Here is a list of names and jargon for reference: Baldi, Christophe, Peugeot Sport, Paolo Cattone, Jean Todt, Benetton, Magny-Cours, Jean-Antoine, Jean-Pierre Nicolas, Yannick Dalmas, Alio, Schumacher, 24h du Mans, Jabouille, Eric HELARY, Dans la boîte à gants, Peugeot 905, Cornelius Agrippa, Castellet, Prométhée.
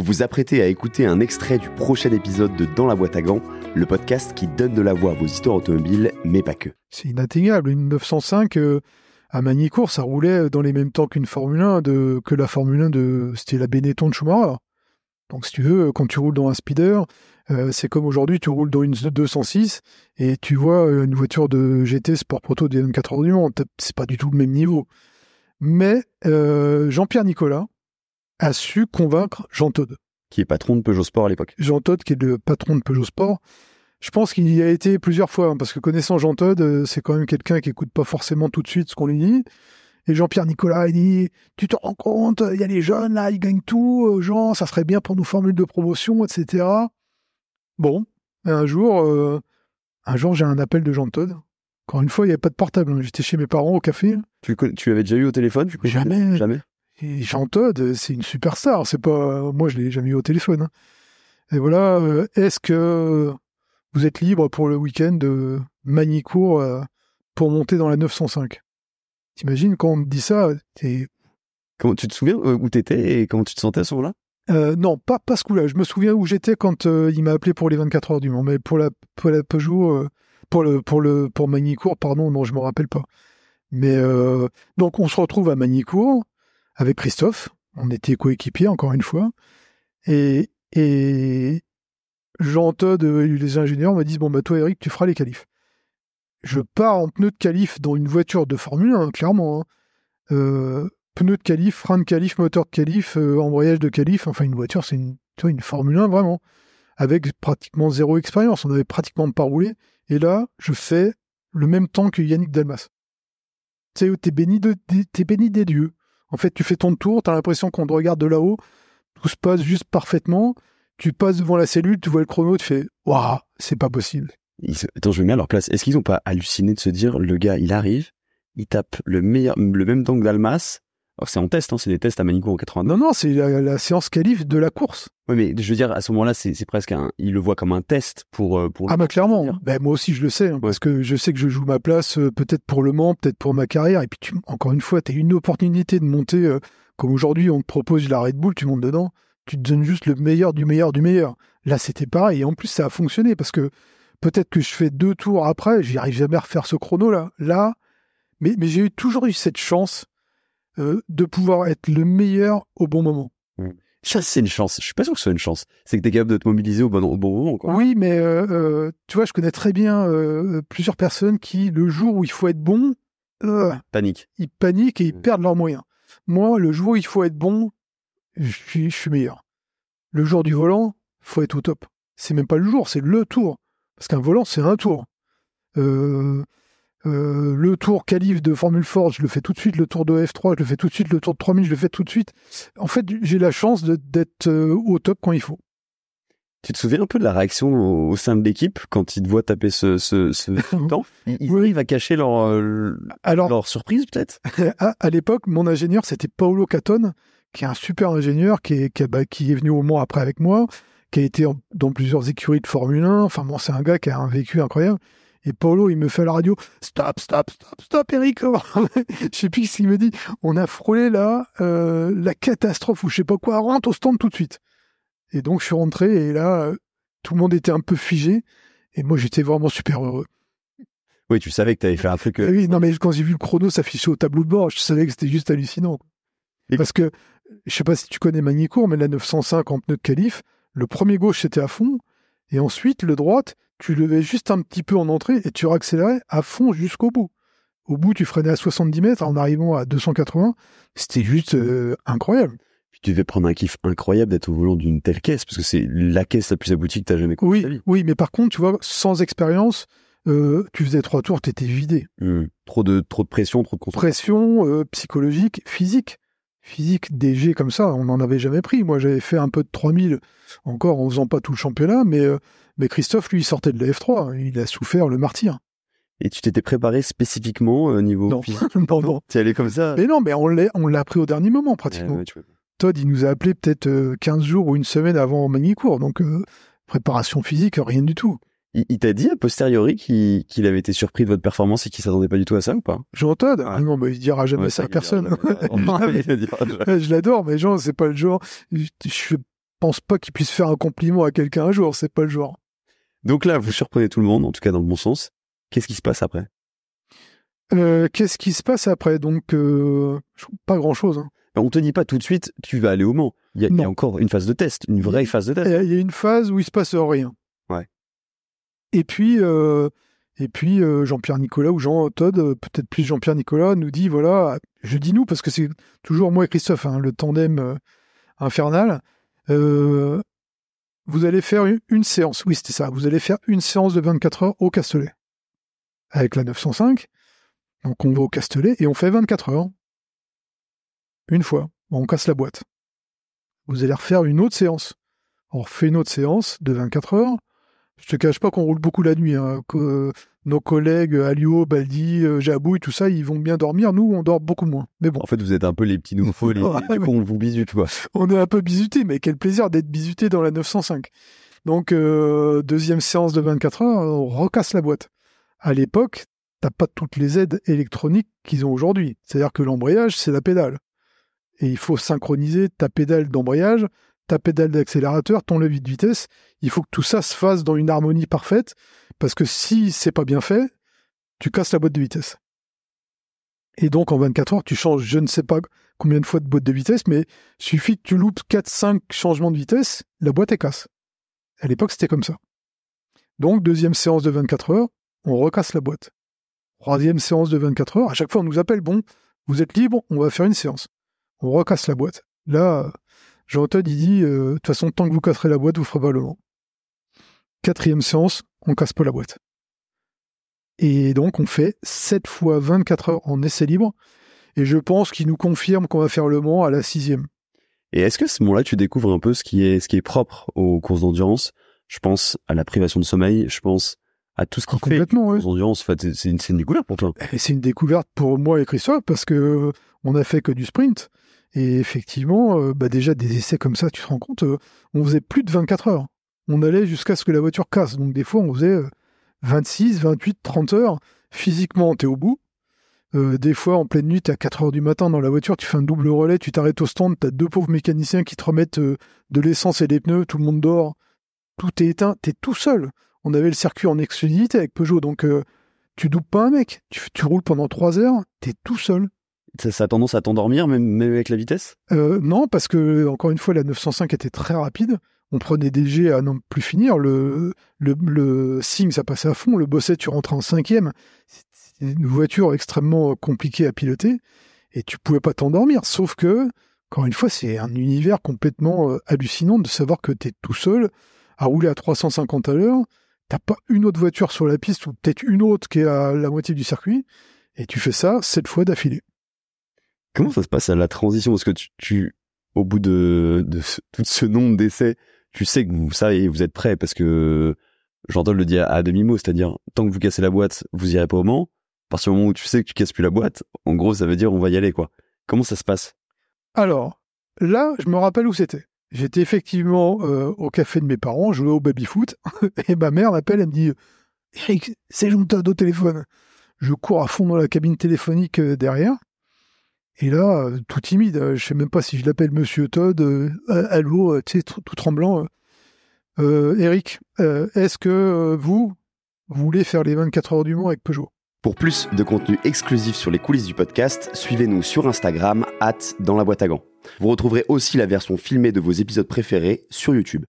Vous vous apprêtez à écouter un extrait du prochain épisode de Dans la boîte à gants, le podcast qui donne de la voix à vos histoires automobiles, mais pas que. C'est inatteignable. Une 905 à Magny-Cours, ça roulait dans les mêmes temps qu'une Formule 1, que la Formule 1 de... C'était la Benetton de Schumacher. Donc si tu veux, quand tu roules dans un speeder, c'est comme aujourd'hui, tu roules dans une 206 et tu vois une voiture de GT Sport Proto des 24h du Mans. C'est pas du tout le même niveau. Mais Jean-Pierre Nicolas a su convaincre Jean Todt. Qui est patron de Peugeot Sport à l'époque. Jean Todt, qui est le patron de Peugeot Sport. Je pense qu'il y a été plusieurs fois, hein, parce que connaissant Jean Todt, c'est quand même quelqu'un qui n'écoute pas forcément tout de suite ce qu'on lui dit. Et Jean-Pierre Nicolas, il dit « Tu te rends compte, il y a les jeunes, là, ils gagnent tout, Jean, ça serait bien pour nos formules de promotion, etc. » Bon, un jour, j'ai un appel de Jean Todt. Encore une fois, il n'y avait pas de portable. Hein. J'étais chez mes parents au café. Tu l'avais déjà eu au téléphone? Jamais. Et Jean Todt, c'est une superstar. C'est pas... Moi, je ne l'ai jamais eu au téléphone. Hein. Et voilà, est-ce que vous êtes libre pour le week-end de Magny-Cours pour monter dans la 905? T'imagines, quand on me dit ça, Comment, tu te souviens où t'étais et comment tu te sentais à ce moment-là? Non, pas ce coup-là. Je me souviens où j'étais quand il m'a appelé pour les 24h du Mans. Mais pour la Peugeot, pour Magny-Cours, pardon, non, je me rappelle pas. Mais donc, on se retrouve à Magny-Cours avec Christophe. On était coéquipiers, encore une fois. Et Jean Todt, les ingénieurs me disent, bon, bah, toi, Eric, tu feras les qualifs. Je pars en pneu de qualif dans une voiture de Formule 1, clairement. Hein. Pneu de qualif, frein de qualif, moteur de qualif, embrayage de qualif. Enfin, une voiture, c'est une Formule 1, vraiment. Avec pratiquement zéro expérience. On n'avait pratiquement pas roulé. Et là, je fais le même temps que Yannick Dalmas. Tu sais, t'es béni des dieux. En fait, tu fais ton tour, t'as l'impression qu'on te regarde de là-haut. Tout se passe juste parfaitement. Tu passes devant la cellule, tu vois le chrono, tu fais « Waouh, c'est pas possible ». Attends, je me mets à leur place. Est-ce qu'ils n'ont pas halluciné de se dire, le gars, il arrive, il tape le même temps que Dalmas. Alors, c'est en test, hein, c'est des tests à Magny-Cours en 89. Non, c'est la séance qualif de la course. Oui, mais je veux dire, à ce moment-là, c'est presque il le voit comme un test pour. Ah, bah, clairement. Ben, moi aussi, je le sais, hein, ouais. Parce que je sais que je joue ma place, peut-être pour Le Mans, peut-être pour ma carrière. Et puis, encore une fois, t'as une opportunité de monter, comme aujourd'hui, on te propose la Red Bull, tu montes dedans, tu te donnes juste le meilleur du meilleur du meilleur. Là, c'était pareil. Et en plus, ça a fonctionné parce que peut-être que je fais 2 tours après, j'y arrive jamais à refaire ce chrono-là. Là, mais j'ai toujours eu cette chance de pouvoir être le meilleur au bon moment. Ça, c'est une chance. Je ne suis pas sûr que ce soit une chance. C'est que tu es capable de te mobiliser au bon moment. Quoi. Oui, mais tu vois, je connais très bien plusieurs personnes qui, le jour où il faut être bon, paniquent. Ils paniquent et ils perdent leurs moyens. Moi, le jour où il faut être bon, je suis meilleur. Le jour du volant, il faut être au top. C'est même pas le jour, c'est le tour. Parce qu'un volant, c'est un tour. Le tour qualif de Formule Ford, je le fais tout de suite. Le tour de F3, je le fais tout de suite. Le tour de 3000, je le fais tout de suite. En fait, j'ai la chance d'être au top quand il faut. Tu te souviens un peu de la réaction au sein de l'équipe quand ils te voient taper ce temps? Ils arrivent à cacher leur surprise, peut-être? À l'époque, mon ingénieur, c'était Paolo Cattone, qui est un super ingénieur, qui est venu au Mans après avec moi, qui a été dans plusieurs écuries de Formule 1. Enfin bon, c'est un gars qui a un vécu incroyable. Et Paolo, il me fait à la radio, stop, Eric. Je sais plus ce qu'il me dit. On a frôlé là la catastrophe ou je sais pas quoi. Rentre au stand tout de suite. Et donc je suis rentré et là, tout le monde était un peu figé. Et moi, j'étais vraiment super heureux. Oui, tu savais que tu avais fait un truc. Oui, non mais quand j'ai vu le chrono s'afficher au tableau de bord, je savais que c'était juste hallucinant. Et... Parce que je sais pas si tu connais Magny-Cours, mais la 905 en pneu de qualif. Le premier gauche, c'était à fond. Et ensuite, le droite, tu levais juste un petit peu en entrée et tu accélérais à fond jusqu'au bout. Au bout, tu freinais à 70 mètres en arrivant à 280. C'était juste incroyable. Puis tu devais prendre un kiff incroyable d'être au volant d'une telle caisse, parce que c'est la caisse la plus aboutie que tu as jamais connue. Oui, mais par contre, tu vois, sans expérience, tu faisais 3 tours, tu étais vidé. Trop de pression, trop de concentration. Pression psychologique, physique. Physique DG comme ça, on n'en avait jamais pris. Moi, j'avais fait un peu de 3000 encore en faisant pas tout le championnat, mais Christophe, lui, il sortait de la F3. Il a souffert le martyr. Et tu t'étais préparé spécifiquement au niveau physique? Non. T'es allé comme ça? Mais non, mais on l'a appris au dernier moment, pratiquement. Todt, il nous a appelé peut-être 15 jours ou une semaine avant Magny-Cours. Donc, préparation physique, rien du tout. Il t'a dit a posteriori qu'il avait été surpris de votre performance et qu'il s'attendait pas du tout à ça ou pas? Jean Todt, non, mais il dira jamais ça à personne. Je l'adore, mais Jean, c'est pas le genre. Je suis pense pas qu'il puisse faire un compliment à quelqu'un un jour, c'est pas le genre. Donc là, vous surprenez tout le monde, en tout cas dans le bon sens. Qu'est-ce qui se passe après ? Qu'est-ce qui se passe après ? Donc, pas grand-chose. Hein. On ne te dit pas tout de suite, tu vas aller au Mans. Il y a encore une phase de test, une vraie phase de test. Il y a une phase où il ne se passe rien. Ouais. Et puis, Jean-Pierre Nicolas ou Jean Todt, peut-être plus Jean-Pierre Nicolas, nous dit, voilà, je dis nous, parce que c'est toujours moi et Christophe, hein, le tandem infernal, vous allez faire une séance. Oui, c'était ça. Vous allez faire une séance de 24 heures au Castellet. Avec la 905. Donc, on va au Castellet et on fait 24 heures. Une fois. On casse la boîte. Vous allez refaire une autre séance. On refait une autre séance de 24 heures. Je te cache pas qu'on roule beaucoup la nuit. Hein. Nos collègues, Alio, Baldi, Jabouille, tout ça, ils vont bien dormir. Nous, on dort beaucoup moins. Mais bon. En fait, vous êtes un peu les petits nouveaux. On vous bisute, quoi. On est un peu bisuté, mais quel plaisir d'être bisuté dans la 905. Donc, deuxième séance de 24 heures, on recasse la boîte. À l'époque, t'as pas toutes les aides électroniques qu'ils ont aujourd'hui. C'est-à-dire que l'embrayage, c'est la pédale. Et il faut synchroniser ta pédale d'embrayage, ta pédale d'accélérateur, ton levier de vitesse. Il faut que tout ça se fasse dans une harmonie parfaite, parce que si c'est pas bien fait, tu casses la boîte de vitesse. Et donc, en 24 heures, tu changes je ne sais pas combien de fois de boîte de vitesse, mais suffit que tu loupes 4-5 changements de vitesse, la boîte est casse. À l'époque, c'était comme ça. Donc, deuxième séance de 24 heures, on recasse la boîte. Troisième séance de 24 heures, à chaque fois on nous appelle, bon, vous êtes libre, on va faire une séance. On recasse la boîte. Là, Jean-Antoine, il dit, de toute façon, tant que vous casserez la boîte, vous ferez pas le Mans. Quatrième séance, on casse pas la boîte. Et donc, on fait 7 fois 24 heures en essai libre, et je pense qu'il nous confirme qu'on va faire le Mans à la 6e. Et est-ce qu'à ce moment-là, tu découvres un peu ce qui est propre aux courses d'endurance ? Je pense à la privation de sommeil, je pense à tout ce qui fait l'endurance, c'est une découverte pour toi. Et c'est une découverte pour moi et Christophe, parce que on a fait que du sprint, et effectivement, déjà des essais comme ça, tu te rends compte, on faisait plus de 24 heures. On allait jusqu'à ce que la voiture casse, donc des fois on faisait 26, 28, 30 heures, physiquement t'es au bout, des fois en pleine nuit t'es à 4 heures du matin dans la voiture, tu fais un double relais, tu t'arrêtes au stand, t'as deux pauvres mécaniciens qui te remettent de l'essence et des pneus, tout le monde dort, tout est éteint, t'es tout seul. On avait le circuit en exclusivité avec Peugeot, donc tu doubles pas un mec. Tu roules pendant 3 heures, t'es tout seul. Ça a tendance à t'endormir, même avec la vitesse ? Non, parce que, encore une fois, la 905 était très rapide. On prenait des jets à n'en plus finir. Le Sing, ça passait à fond. Le Bosset, tu rentrais en 5e. C'était une voiture extrêmement compliquée à piloter. Et tu pouvais pas t'endormir. Sauf que, encore une fois, c'est un univers complètement hallucinant de savoir que t'es tout seul à rouler à 350 à l'heure. T'as pas une autre voiture sur la piste ou peut-être une autre qui est à la moitié du circuit et tu fais ça 7 fois d'affilée. Comment ça se passe à la transition ? Parce que tu au bout de tout ce nombre d'essais, tu sais que vous êtes prêt parce que Jean-Todt le dit à demi-mot, c'est-à-dire tant que vous cassez la boîte, vous irez pas au Mans. À partir du moment où tu sais que tu casses plus la boîte, en gros ça veut dire on va y aller quoi. Comment ça se passe ? Alors, là, je me rappelle où c'était. J'étais effectivement au café de mes parents, je jouais au baby-foot, et ma mère m'appelle, elle me dit « Eric, c'est Jean Todt au téléphone !» Je cours à fond dans la cabine téléphonique derrière, et là, tout timide, je sais même pas si je l'appelle Monsieur Todt, allô, tu sais, tout tremblant, Eric, est-ce que vous voulez faire les 24 heures du Mans avec Peugeot ? Pour plus de contenu exclusif sur les coulisses du podcast, suivez-nous sur Instagram @ Dans la boîte à gants. Vous retrouverez aussi la version filmée de vos épisodes préférés sur YouTube.